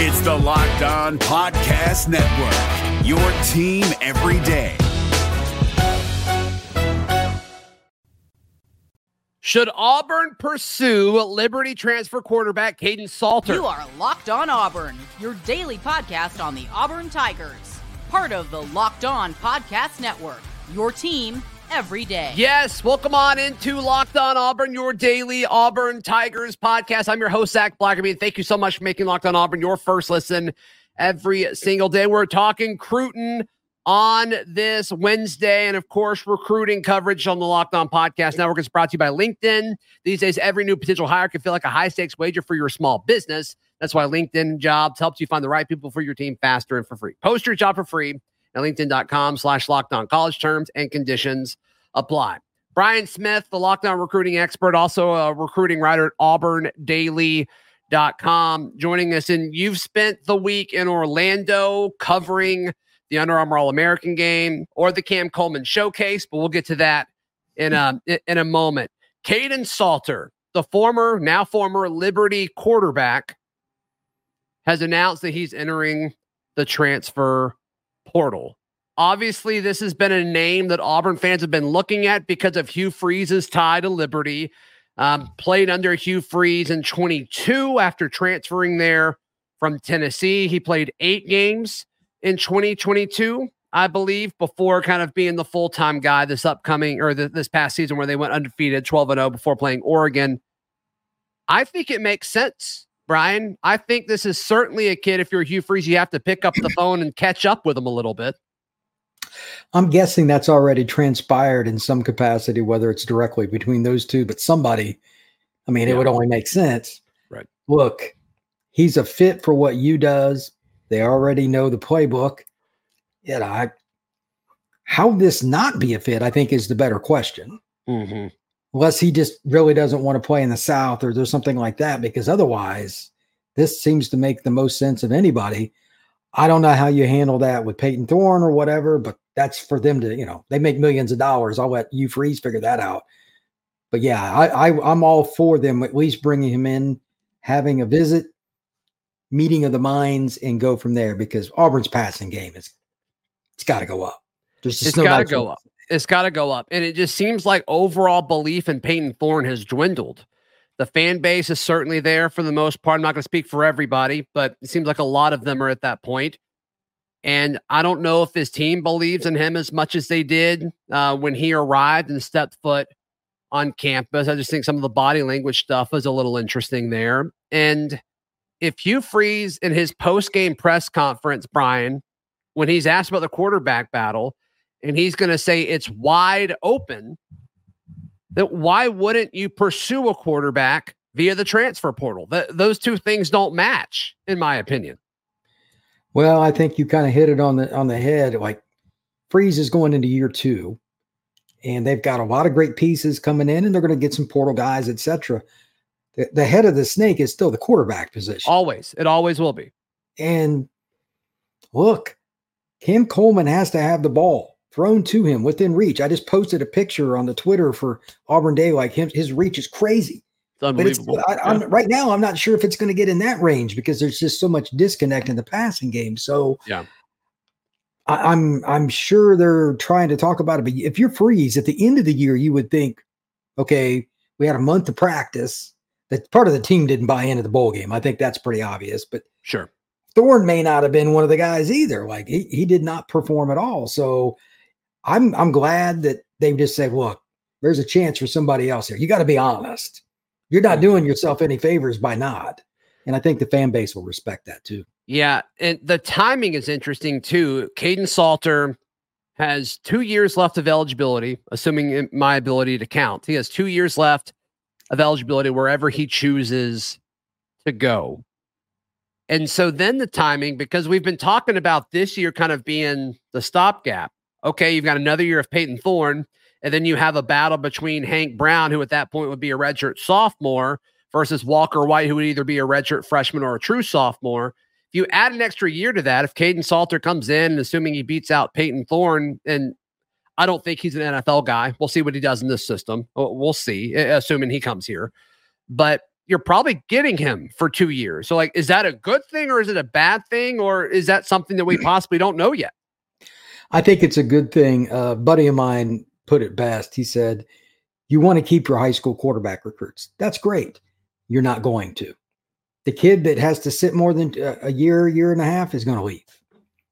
It's the Locked On Podcast Network, your team every day. Should Auburn pursue Liberty transfer quarterback Kaidon Salter? You are Locked On Auburn, your daily podcast on the Auburn Tigers. Part of the Locked On Podcast Network, your team every day. Yes, welcome on into Locked On Auburn, your daily Auburn Tigers podcast. I'm your host, Zac Blackerby, and thank you so much for making Locked On Auburn your first listen every single day. We're talking Cruton on this Wednesday, and of course, recruiting coverage on the Locked On Podcast Network is brought to you by LinkedIn. These days, every new potential hire can feel like a high-stakes wager for your small business. That's why LinkedIn Jobs helps you find the right people for your team faster and for free. Post your job for free at LinkedIn.com/LockedOnCollege. Terms and conditions apply. Brian Smith, the Locked On recruiting expert, also a recruiting writer at AuburnDaily.com, joining us. And you've spent the week in Orlando covering the Under Armour All-American game or the Cam Coleman showcase, but we'll get to that in a moment. Kaidon Salter, the now former Liberty quarterback, has announced that he's entering the transfer portal. Obviously, this has been a name that Auburn fans have been looking at because of Hugh Freeze's tie to Liberty. Played under Hugh Freeze in 22 after transferring there from Tennessee. He played 8 games in 2022, I believe, before kind of being the full-time guy this past season where they went undefeated 12-0 before playing Oregon. I think it makes sense, Brian. I think this is certainly a kid, if you're Hugh Freeze, you have to pick up the phone and catch up with him a little bit. I'm guessing that's already transpired in some capacity, whether it's directly between those two, but somebody, It would only make sense. Right. Look, he's a fit for what you does. They already know the playbook. How this not be a fit, I think, is the better question. Mm-hmm. Unless he just really doesn't want to play in the South or there's something like that, because otherwise, this seems to make the most sense of anybody. I don't know how you handle that with Payton Thorne or whatever, but that's for them to, they make millions of dollars. I'll let Hugh Freeze figure that out. But yeah, I'm all for them at least bringing him in, having a visit, meeting of the minds, and go from there, because Auburn's passing game it's got to go up. It's got to go up. And it just seems like overall belief in Payton Thorne has dwindled. The fan base is certainly there for the most part. I'm not going to speak for everybody, but it seems like a lot of them are at that point. And I don't know if his team believes in him as much as they did when he arrived and stepped foot on campus. I just think some of the body language stuff is a little interesting there. And if Hugh Freeze in his post-game press conference, Brian, when he's asked about the quarterback battle, and he's going to say it's wide open, that why wouldn't you pursue a quarterback via the transfer portal? Those two things don't match, in my opinion. Well, I think you kind of hit it on the head. Like, Freeze is going into year 2, and they've got a lot of great pieces coming in, and they're going to get some portal guys, etc. The head of the snake is still the quarterback position. Always. It always will be. And look, Cam Coleman has to have the ball thrown to him within reach. I just posted a picture on the Twitter for Auburn Day. Like, his reach is crazy. It's unbelievable. But right now, I'm not sure if it's going to get in that range because there's just so much disconnect in the passing game. So yeah, I'm sure they're trying to talk about it. But if you're Freeze at the end of the year, you would think, okay, we had a month of practice. That part of the team didn't buy into the bowl game. I think that's pretty obvious. But sure, Thorne may not have been one of the guys either. Like, he did not perform at all. So I'm glad that they just said, look, there's a chance for somebody else here. You got to be honest. You're not doing yourself any favors by not. And I think the fan base will respect that too. Yeah. And the timing is interesting too. Kaidon Salter has 2 years left of eligibility, assuming my ability to count. He has 2 years left of eligibility wherever he chooses to go. And so then the timing, because we've been talking about this year kind of being the stopgap. Okay, you've got another year of Payton Thorne, and then you have a battle between Hank Brown, who at that point would be a redshirt sophomore, versus Walker White, who would either be a redshirt freshman or a true sophomore. If you add an extra year to that, if Kaidon Salter comes in, and assuming he beats out Payton Thorne, and I don't think he's an NFL guy. We'll see what he does in this system. We'll see, assuming he comes here. But you're probably getting him for 2 years. So, like, is that a good thing or is it a bad thing? Or is that something that we possibly don't know yet? I think it's a good thing. A buddy of mine put it best. He said, you want to keep your high school quarterback recruits. That's great. You're not going to. The kid that has to sit more than a year, year and a half is going to leave.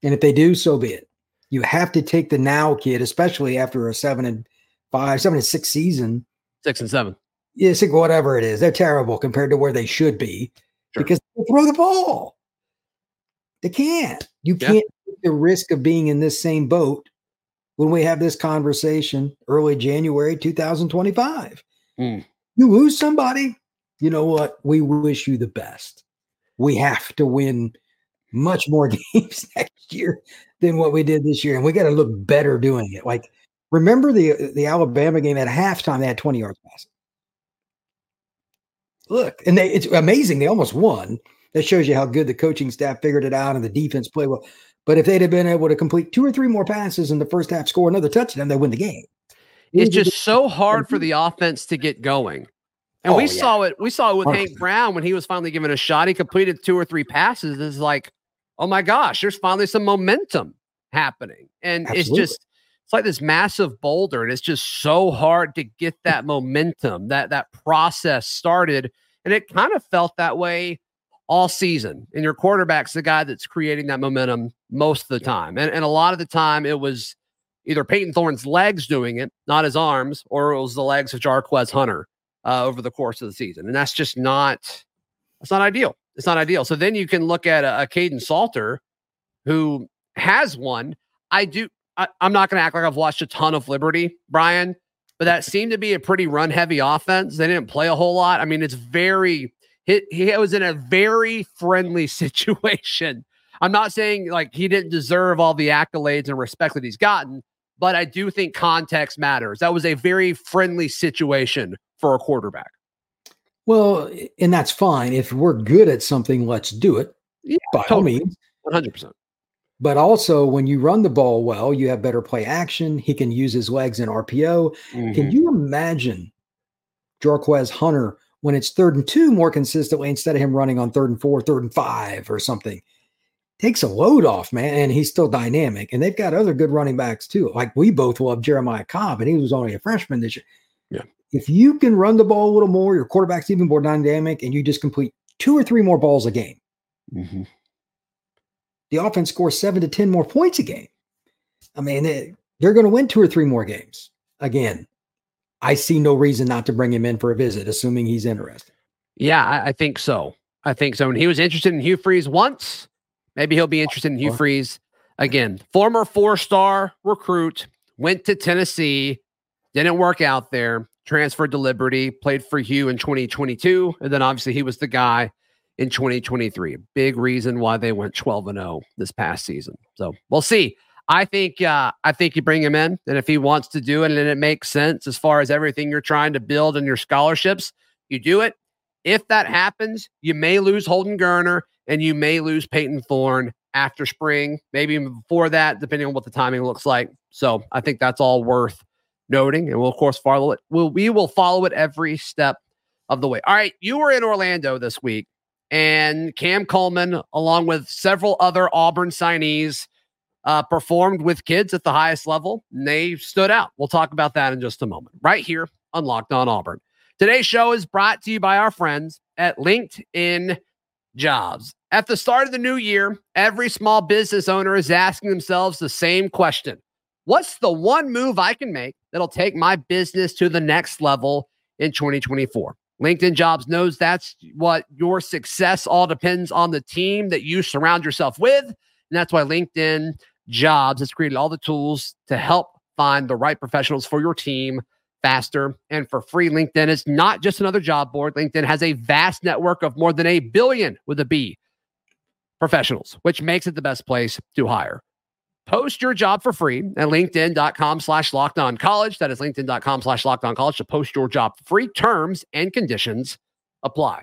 And if they do, so be it. You have to take the now kid, especially after a 7-6 season. 6-7. Yeah, it's like whatever it is. They're terrible compared to where they should be because they throw the ball. They can't. You can't take the risk of being in this same boat when we have this conversation early January 2025. You lose somebody, you know what? We wish you the best. We have to win much more games next year than what we did this year, and we got to look better doing it. Like, remember the Alabama game at halftime, they had 20 yards passing. Look, and it's amazing. They almost won. That shows you how good the coaching staff figured it out and the defense played well. But if they'd have been able to complete 2 or 3 more passes in the first half, score another touchdown, they win the game. It's just so hard for the offense to get going. And we saw it with Hank Brown when he was finally given a shot. He completed 2 or 3 passes. It's like, oh my gosh, there's finally some momentum happening. And it's like this massive boulder, and it's just so hard to get that momentum, that process started. And it kind of felt that way all season. And your quarterback's the guy that's creating that momentum most of the time. And a lot of the time it was either Payton Thorne's legs doing it, not his arms, or it was the legs of Jarquez Hunter over the course of the season. And that's just not ideal. It's not ideal. So then you can look at a Kaidon Salter who has one. I'm not going to act like I've watched a ton of Liberty, Brian, but that seemed to be a pretty run-heavy offense. They didn't play a whole lot. I mean, he was in a very friendly situation. I'm not saying like he didn't deserve all the accolades and respect that he's gotten, but I do think context matters. That was a very friendly situation for a quarterback. Well, and that's fine. If we're good at something, let's do it. Yeah, by all means. 100%. But also, when you run the ball well, you have better play action. He can use his legs in RPO. Mm-hmm. Can you imagine Jarquez Hunter when it's 3rd and 2 more consistently instead of him running on 3rd and 4, 3rd and 5 or something? Takes a load off, man, and he's still dynamic. And they've got other good running backs too. Like we both love Jeremiah Cobb, and he was only a freshman this year. Yeah. If you can run the ball a little more, your quarterback's even more dynamic, and you just complete 2 or 3 more balls a game. Mm-hmm. The offense scores 7 to 10 more points a game. I mean, they're going to win 2 or 3 more games. Again, I see no reason not to bring him in for a visit, assuming he's interested. Yeah, I think so. And he was interested in Hugh Freeze once. Maybe he'll be interested in Hugh Freeze again. Former 4-star recruit, went to Tennessee, didn't work out there, transferred to Liberty, played for Hugh in 2022, and then obviously he was the guy in 2023. Big reason why they went 12-0 this past season. So we'll see. I think you bring him in, and if he wants to do it and it makes sense as far as everything you're trying to build and your scholarships, you do it. If that happens, you may lose Holden Garner and you may lose Payton Thorne after spring, maybe even before that, depending on what the timing looks like. So I think that's all worth noting, and we'll, of course, follow it. We will follow it every step of the way. All right, you were in Orlando this week, and Cam Coleman, along with several other Auburn signees, performed with kids at the highest level, and they stood out. We'll talk about that in just a moment, right here on Locked On Auburn. Today's show is brought to you by our friends at LinkedIn Jobs. At the start of the new year, every small business owner is asking themselves the same question. What's the one move I can make that'll take my business to the next level in 2024? LinkedIn Jobs knows that's what your success all depends on, the team that you surround yourself with. And that's why LinkedIn Jobs has created all the tools to help find the right professionals for your team faster and for free. LinkedIn is not just another job board. LinkedIn has a vast network of more than 1 billion with a B professionals, which makes it the best place to hire. Post your job for free at LinkedIn.com/LockedOnCollege. That is LinkedIn.com/LockedOnCollege to post your job for free. Terms and conditions apply.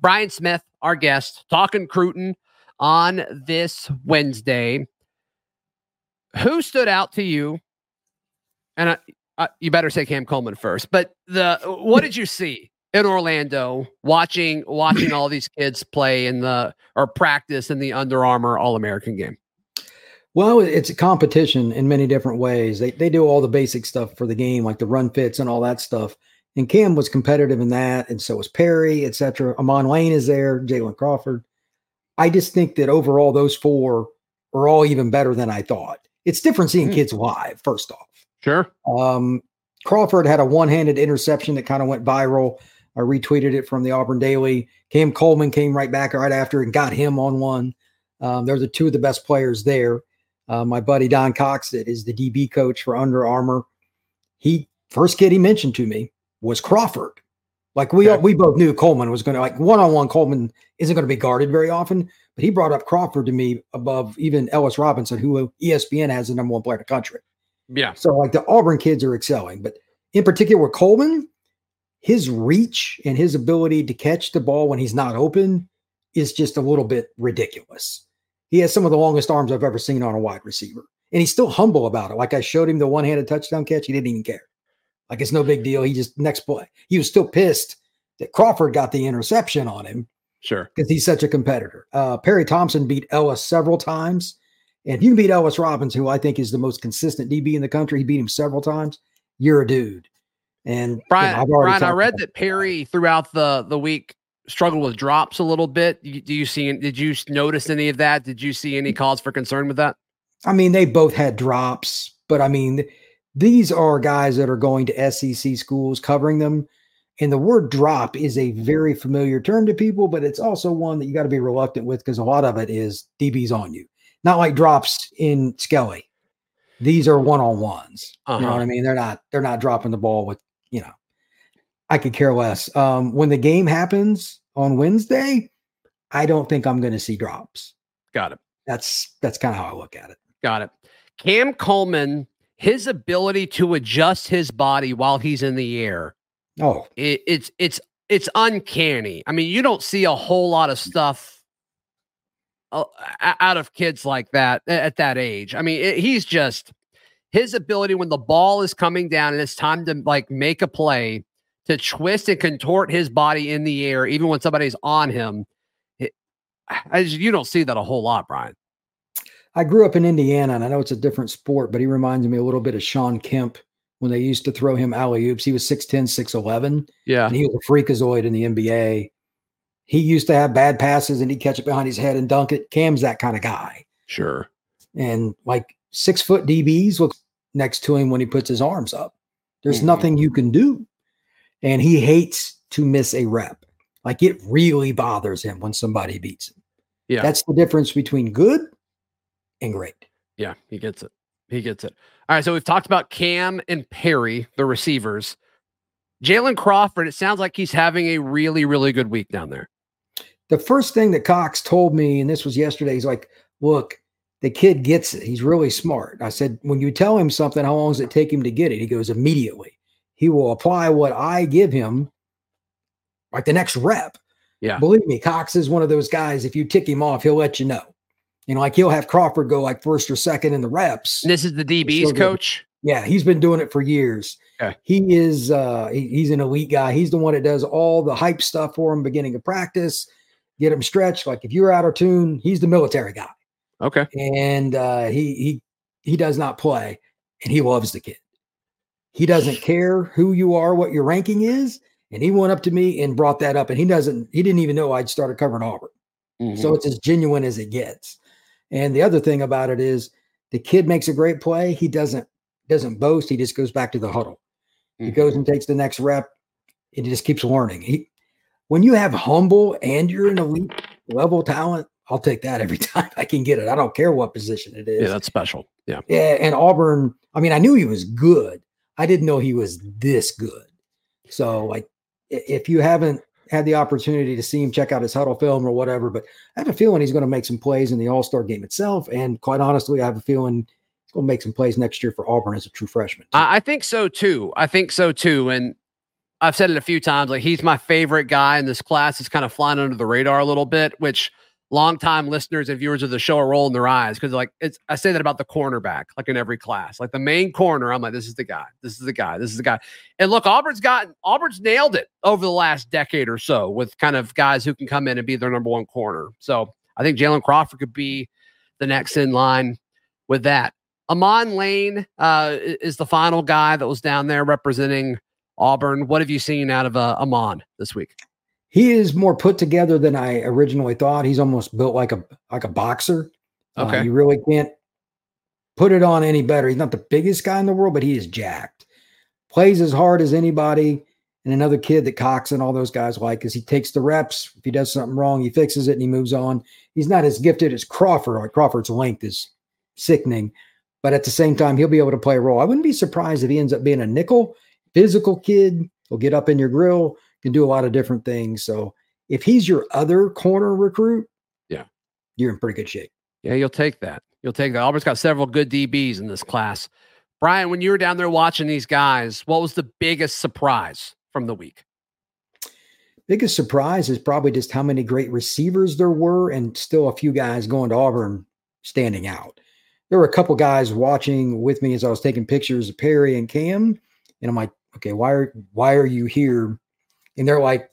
Brian Smith, our guest, talking Cruton on this Wednesday. Who stood out to you? And you better say Cam Coleman first. But what did you see in Orlando watching all these kids play practice in the Under Armour All-American game? Well, it's a competition in many different ways. They do all the basic stuff for the game, like the run fits and all that stuff. And Cam was competitive in that, and so was Perry, et cetera. Amon Lane is there, Jalyn Crawford. I just think that overall those four are all even better than I thought. It's different seeing kids live, first off. Sure. Crawford had a one-handed interception that kind of went viral. I retweeted it from the Auburn Daily. Cam Coleman came right back right after and got him on one. Those are two of the best players there. My buddy Don Coxett is the DB coach for Under Armour. First kid he mentioned to me was Crawford. Like we both knew Coleman was going to, like, one-on-one Coleman isn't going to be guarded very often, but he brought up Crawford to me above even Ellis Robinson, who ESPN has the number one player in the country. Yeah. So like the Auburn kids are excelling, but in particular Coleman, his reach and his ability to catch the ball when he's not open is just a little bit ridiculous. He has some of the longest arms I've ever seen on a wide receiver. And he's still humble about it. Like I showed him the one-handed touchdown catch. He didn't even care. Like it's no big deal. He just next play. He was still pissed that Crawford got the interception on him. Sure. Because he's such a competitor. Perry Thompson beat Ellis several times. And if you can beat Ellis Robinson, who I think is the most consistent DB in the country, he beat him several times, you're a dude. And Brian, I read that Perry throughout the week struggled with drops a little bit. Did you notice any of that? Did you see any cause for concern with that? I mean, they both had drops, but I mean, these are guys that are going to SEC schools covering them. And the word drop is a very familiar term to people, but it's also one that you got to be reluctant with because a lot of it is DBs on you. Not like drops in Skelly. These are one-on-ones. Uh-huh. You know what I mean? They're not dropping the ball with, you know, I could care less. When the game happens on Wednesday, I don't think I'm going to see drops. Got it. That's kind of how I look at it. Got it. Cam Coleman, his ability to adjust his body while he's in the air. Oh, it's uncanny. I mean, you don't see a whole lot of stuff out of kids like that at that age. I mean, he's just his ability when the ball is coming down and it's time to like make a play to twist and contort his body in the air, even when somebody's on him. You don't see that a whole lot, Brian. I grew up in Indiana and I know it's a different sport, but he reminds me a little bit of Sean Kemp when they used to throw him alley-oops. He was 6'10", 6'11". Yeah. And he was a freakazoid in the NBA. He used to have bad passes and he'd catch it behind his head and dunk it. Cam's that kind of guy. Sure. And like 6 foot DBs look next to him when he puts his arms up. There's nothing you can do. And he hates to miss a rep. Like it really bothers him when somebody beats him. Yeah. That's the difference between good and great. Yeah. He gets it. All right. So we've talked about Cam and Perry, the receivers. Jalyn Crawford, it sounds like he's having a really, really good week down there. The first thing that Cox told me, and this was yesterday, he's like, look, the kid gets it. He's really smart. I said, when you tell him something, how long does it take him to get it? He goes, immediately. He will apply what I give him, like the next rep. Yeah. Believe me, Cox is one of those guys, if you tick him off, he'll let you know. You know, like he'll have Crawford go like first or second in the reps. This is the DB's coach? Yeah, he's been doing it for years. Okay. He is he's an elite guy. He's the one that does all the hype stuff for him, beginning of practice, get him stretched. Like if you're out of tune, he's the military guy. Okay. And he does not play, and he loves the kid. He doesn't care who you are, what your ranking is, and he went up to me and brought that up, and he didn't even know I'd started covering Auburn. Mm-hmm. So it's as genuine as it gets. And the other thing about it is the kid makes a great play. He doesn't boast. He just goes back to the huddle. He goes and takes the next rep and he just keeps learning. When you have humble and you're an elite level talent, I'll take that every time I can get it. I don't care what position it is. Yeah, that's special. Yeah. And Auburn, I mean, I knew he was good. I didn't know he was this good. So like, if you haven't had the opportunity to see him, check out his huddle film or whatever, but I have a feeling he's going to make some plays in the All-Star game itself. And quite honestly, I have a feeling he's going to make some plays next year for Auburn as a true freshman. I think so too. And I've said it a few times, like he's my favorite guy in this class. It's kind of flying under the radar a little bit, which longtime listeners and viewers of the show are rolling their eyes. Cause like I say that about the cornerback, like in every class, like the main corner. I'm like, this is the guy, this is the guy, this is the guy. And look, Auburn's nailed it over the last decade or so with kind of guys who can come in and be their number one corner. So I think Jalyn Crawford could be the next in line with that. Amon Lane is the final guy that was down there representing Auburn. What have you seen out of Amon this week? He is more put together than I originally thought. He's almost built like a boxer. Okay, you really can't put it on any better. He's not the biggest guy in the world, but he is jacked. Plays as hard as anybody. And another kid that Cox and all those guys like is he takes the reps. If he does something wrong, he fixes it and he moves on. He's not as gifted as Crawford. Like Crawford's length is sickening, but at the same time, he'll be able to play a role. I wouldn't be surprised if he ends up being a nickel. Physical kid, will get up in your grill, can do a lot of different things. So if he's your other corner recruit, yeah, you're in pretty good shape. Yeah, you'll take that. You'll take that. Auburn's got several good DBs in this class. Brian, when you were down there watching these guys, what was the biggest surprise from the week? Biggest surprise is probably just how many great receivers there were and still a few guys going to Auburn standing out. There were a couple guys watching with me as I was taking pictures of Perry and Cam, and I'm like, okay, why are you here? And they're like,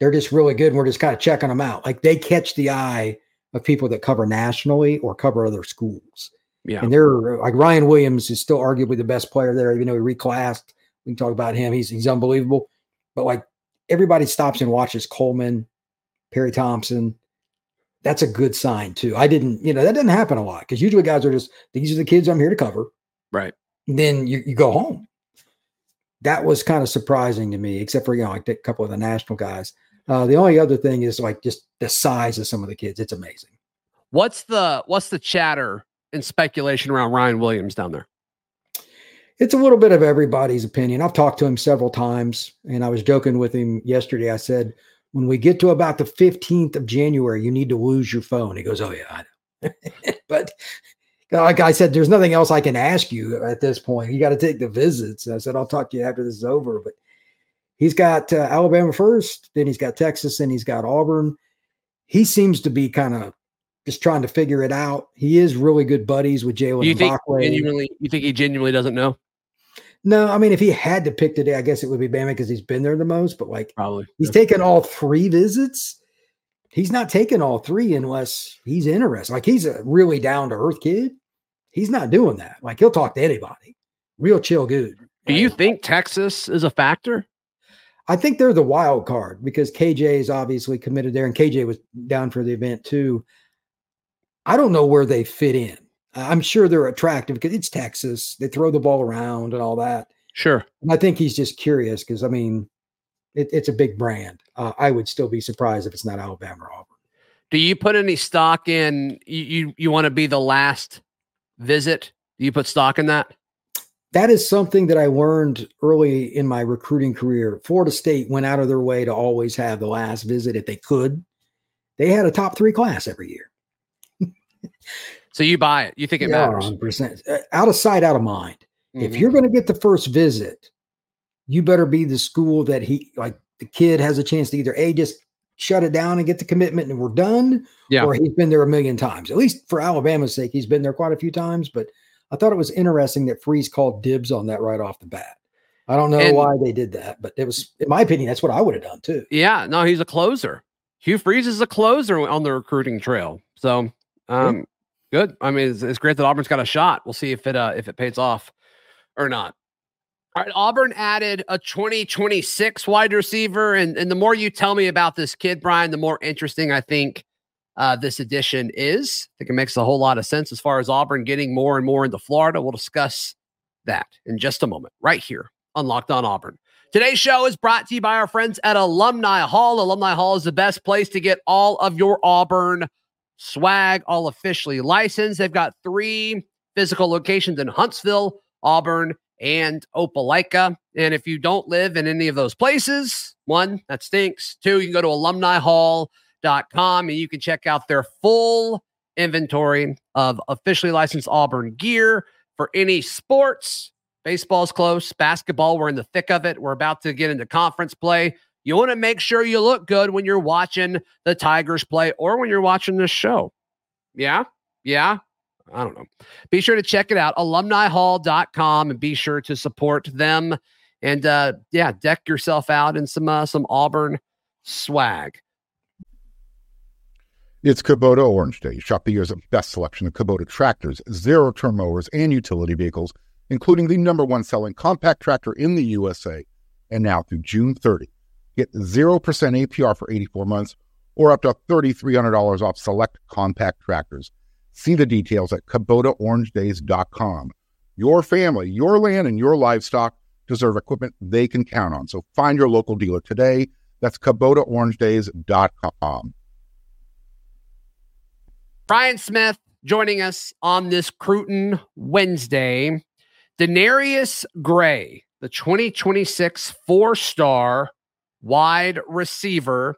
they're just really good. And we're just kind of checking them out. Like they catch the eye of people that cover nationally or cover other schools. Yeah. And they're like Ryan Williams is still arguably the best player there. Even though he reclassed, we can talk about him. He's unbelievable, but like everybody stops and watches Coleman, Perry Thompson. That's a good sign too. That doesn't happen a lot because usually guys are just, these are the kids I'm here to cover. Right. And then you go home. That was kind of surprising to me, except for, like a couple of the national guys. The only other thing is like just the size of some of the kids. It's amazing. What's the chatter and speculation around Ryan Williams down there? It's a little bit of everybody's opinion. I've talked to him several times and I was joking with him yesterday. I said, when we get to about the 15th of January, you need to lose your phone. He goes, oh yeah, I know. But like I said, there's nothing else I can ask you at this point. You got to take the visits. And I said, I'll talk to you after this is over. But he's got Alabama first, then he's got Texas, and he's got Auburn. He seems to be kind of just trying to figure it out. He is really good buddies with Jalen. You think he genuinely doesn't know? No, I mean, if he had to pick today, I guess it would be Bama because he's been there the most. But like, probably he's taken all three visits. He's not taking all three unless he's interested. Like he's a really down-to-earth kid. He's not doing that. Like he'll talk to anybody. Real chill dude. Do you think Texas is a factor? I think they're the wild card because KJ is obviously committed there and KJ was down for the event too. I don't know where they fit in. I'm sure they're attractive because it's Texas. They throw the ball around and all that. Sure. And I think he's just curious because, I mean, it's a big brand. I would still be surprised if it's not Alabama or Auburn. Do you put any stock in you want to be the last visit? Do you put stock in that? That is something that I learned early in my recruiting career. Florida State went out of their way to always have the last visit if they could. They had a top three class every year. So you buy it. You think it matters. 100%. Out of sight, out of mind. Mm-hmm. If you're going to get the first visit, you better be the school that the kid has a chance to either A, just shut it down and get the commitment and we're done. Yeah. Or he's been there a million times, at least for Alabama's sake. He's been there quite a few times, but I thought it was interesting that Freeze called dibs on that right off the bat. I don't know why they did that, but it was, in my opinion, that's what I would have done too. Yeah, no, he's a closer. Hugh Freeze is a closer on the recruiting trail. So good. I mean, it's great that Auburn's got a shot. We'll see if it pays off or not. All right, Auburn added a 2026 wide receiver, and the more you tell me about this kid, Brian, the more interesting I think this addition is. I think it makes a whole lot of sense as far as Auburn getting more and more into Florida. We'll discuss that in just a moment, right here on Locked On Auburn. Today's show is brought to you by our friends at Alumni Hall. Alumni Hall is the best place to get all of your Auburn swag, all officially licensed. They've got 3 physical locations in Huntsville, Auburn, and Opelika. And if you don't live in any of those places, one, that stinks. Two, you can go to alumnihall.com and you can check out their full inventory of officially licensed Auburn gear for any sports. Baseball's close. Basketball, we're in the thick of it. We're about to get into conference play. You want to make sure you look good when you're watching the Tigers play or when you're watching this show. Yeah. I don't know. Be sure to check it out, alumnihall.com, and be sure to support them. And, deck yourself out in some Auburn swag. It's Kubota Orange Day. Shop the year's best selection of Kubota tractors, zero-turn mowers, and utility vehicles, including the number one selling compact tractor in the USA. And now through June 30, get 0% APR for 84 months or up to $3,300 off select compact tractors. See the details at KubotaOrangeDays.com. Your family, your land, and your livestock deserve equipment they can count on. So find your local dealer today. That's KubotaOrangeDays.com. Brian Smith joining us on this Crouton Wednesday. Denarius Gray, the 2026 four-star wide receiver.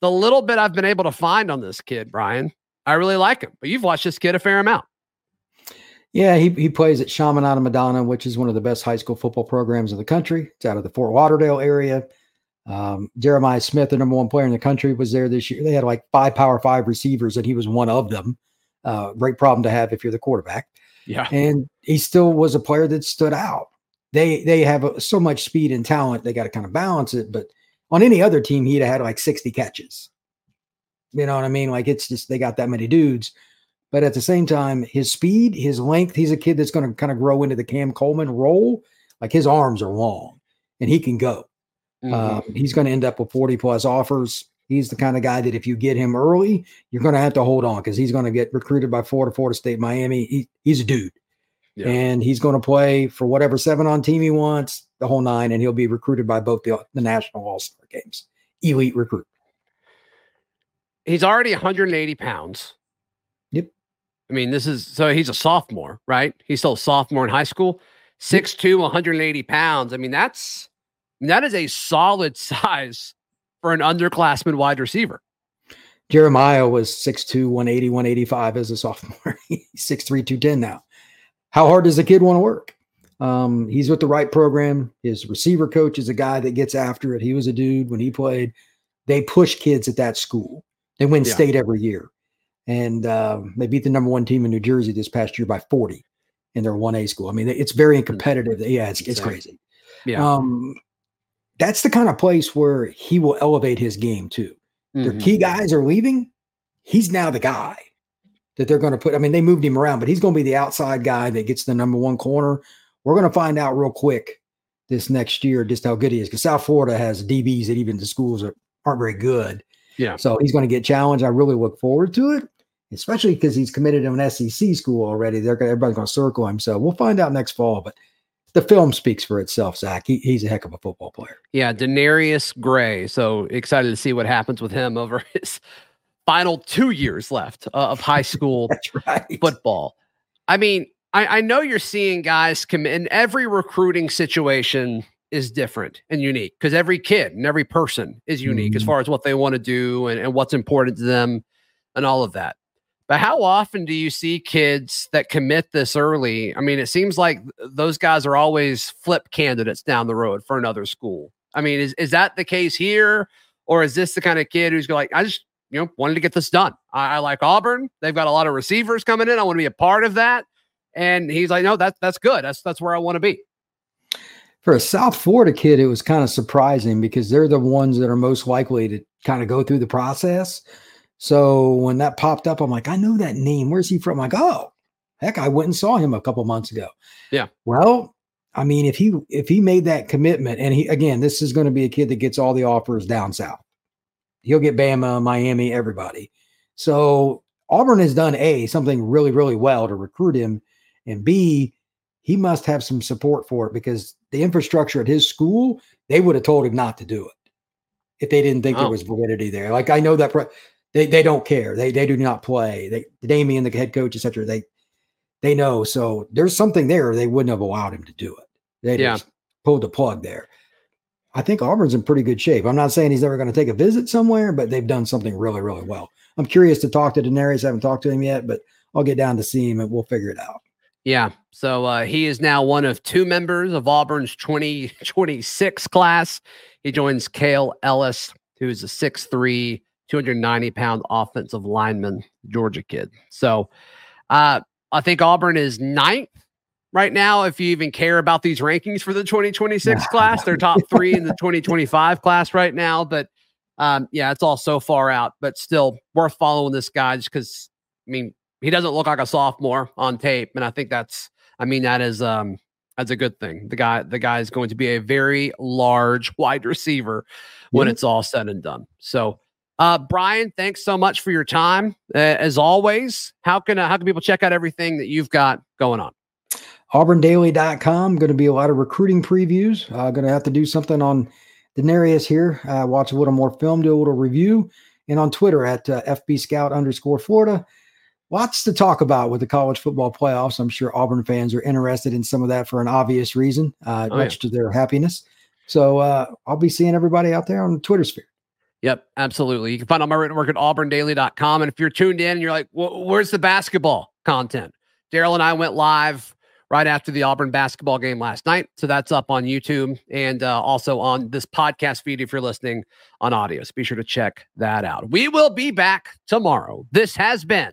The little bit I've been able to find on this kid, Brian, I really like him, but you've watched this kid a fair amount. Yeah, he plays at Shamanata Madonna, which is one of the best high school football programs in the country. It's out of the Fort Lauderdale area. Jeremiah Smith, the number one player in the country, was there this year. They had like 5 Power 5 receivers, and he was one of them. Great problem to have if you're the quarterback. Yeah, and he still was a player that stood out. They have so much speed and talent, they got to kind of balance it. But on any other team, he'd have had like 60 catches. You know what I mean? Like, it's just, they got that many dudes. But at the same time, his speed, his length, he's a kid that's going to kind of grow into the Cam Coleman role. Like, his arms are long and he can go. Mm-hmm. He's going to end up with 40 plus offers. He's the kind of guy that if you get him early, you're going to have to hold on because he's going to get recruited by Florida State, Miami. He's a dude. Yeah. And he's going to play for whatever 7 on team he wants, the whole 9, and he'll be recruited by both the national all-star games. Elite recruit. He's already 180 pounds. Yep. I mean, he's a sophomore, right? He's still a sophomore in high school. 6'2", 180 pounds. I mean, that is a solid size for an underclassman wide receiver. Jeremiah was 6'2", 180, 185 as a sophomore. He's 6'3", 210 now. How hard does the kid want to work? He's with the right program. His receiver coach is a guy that gets after it. He was a dude when he played. They push kids at that school. They win state every year. And they beat the number one team in New Jersey this past year by 40 in their 1A school. I mean, it's very competitive. Yeah, it's crazy. Yeah. That's the kind of place where he will elevate his game too. Mm-hmm. Their key guys are leaving. He's now the guy that they're going to put. I mean, they moved him around, but he's going to be the outside guy that gets the number one corner. We're going to find out real quick this next year just how good he is, because South Florida has DBs that even the schools aren't very good. Yeah. So he's going to get challenged. I really look forward to it, especially because he's committed to an SEC school already. Everybody's going to circle him. So we'll find out next fall. But the film speaks for itself, Zach. He's a heck of a football player. Yeah, Denarius Gray. So excited to see what happens with him over his final 2 years left of high school football. I mean, I know you're seeing guys commit, and every recruiting situation is different and unique because every kid and every person is unique as far as what they want to do and what's important to them and all of that. But how often do you see kids that commit this early? I mean, it seems like those guys are always flip candidates down the road for another school. I mean, is that the case here? Or is this the kind of kid who's like, I just, wanted to get this done. I like Auburn. They've got a lot of receivers coming in. I want to be a part of that. And he's like, no, that's good. That's where I want to be. For a South Florida kid, it was kind of surprising because they're the ones that are most likely to kind of go through the process. So when that popped up, I'm like, I know that name. Where's he from? I'm like, oh, heck, I went and saw him a couple months ago. Yeah. Well, I mean, if he made that commitment, and he, again, this is going to be a kid that gets all the offers down south. He'll get Bama, Miami, everybody. So Auburn has done A, something really, really well to recruit him, and B, he must have some support for it because the infrastructure at his school, they would have told him not to do it if they didn't think there was validity there. Like, I know that they don't care. They do not play. Damien, the head coach, et cetera, they know. So there's something there. They wouldn't have allowed him to do it. They just pulled the plug there. I think Auburn's in pretty good shape. I'm not saying he's never going to take a visit somewhere, but they've done something really, really well. I'm curious to talk to Denarius. I haven't talked to him yet, but I'll get down to see him and we'll figure it out. Yeah. So he is now one of two members of Auburn's 2026 class. He joins Kale Ellis, who is a 6'3", 290-pound offensive lineman, Georgia kid. So I think Auburn is ninth right now, if you even care about these rankings for the 2026 class. They're top three in the 2025 class right now. But yeah, it's all so far out, but still worth following this guy just because, I mean, he doesn't look like a sophomore on tape. And I think that's, I mean, that is, that's a good thing. The guy is going to be a very large wide receiver when it's all said and done. So Brian, thanks so much for your time. As always, how can people check out everything that you've got going on? AuburnDaily.com. Going to be a lot of recruiting previews. Going to have to do something on Denarius here. Watch a little more film, do a little review. And on Twitter at FBScout_Florida. Lots to talk about with the college football playoffs. I'm sure Auburn fans are interested in some of that for an obvious reason, much to their happiness. So I'll be seeing everybody out there on the Twitter sphere. Yep, absolutely. You can find all my written work at auburndaily.com. And if you're tuned in and you're like, well, where's the basketball content? Daryl and I went live right after the Auburn basketball game last night. So that's up on YouTube and also on this podcast feed if you're listening on audio. So be sure to check that out. We will be back tomorrow. This has been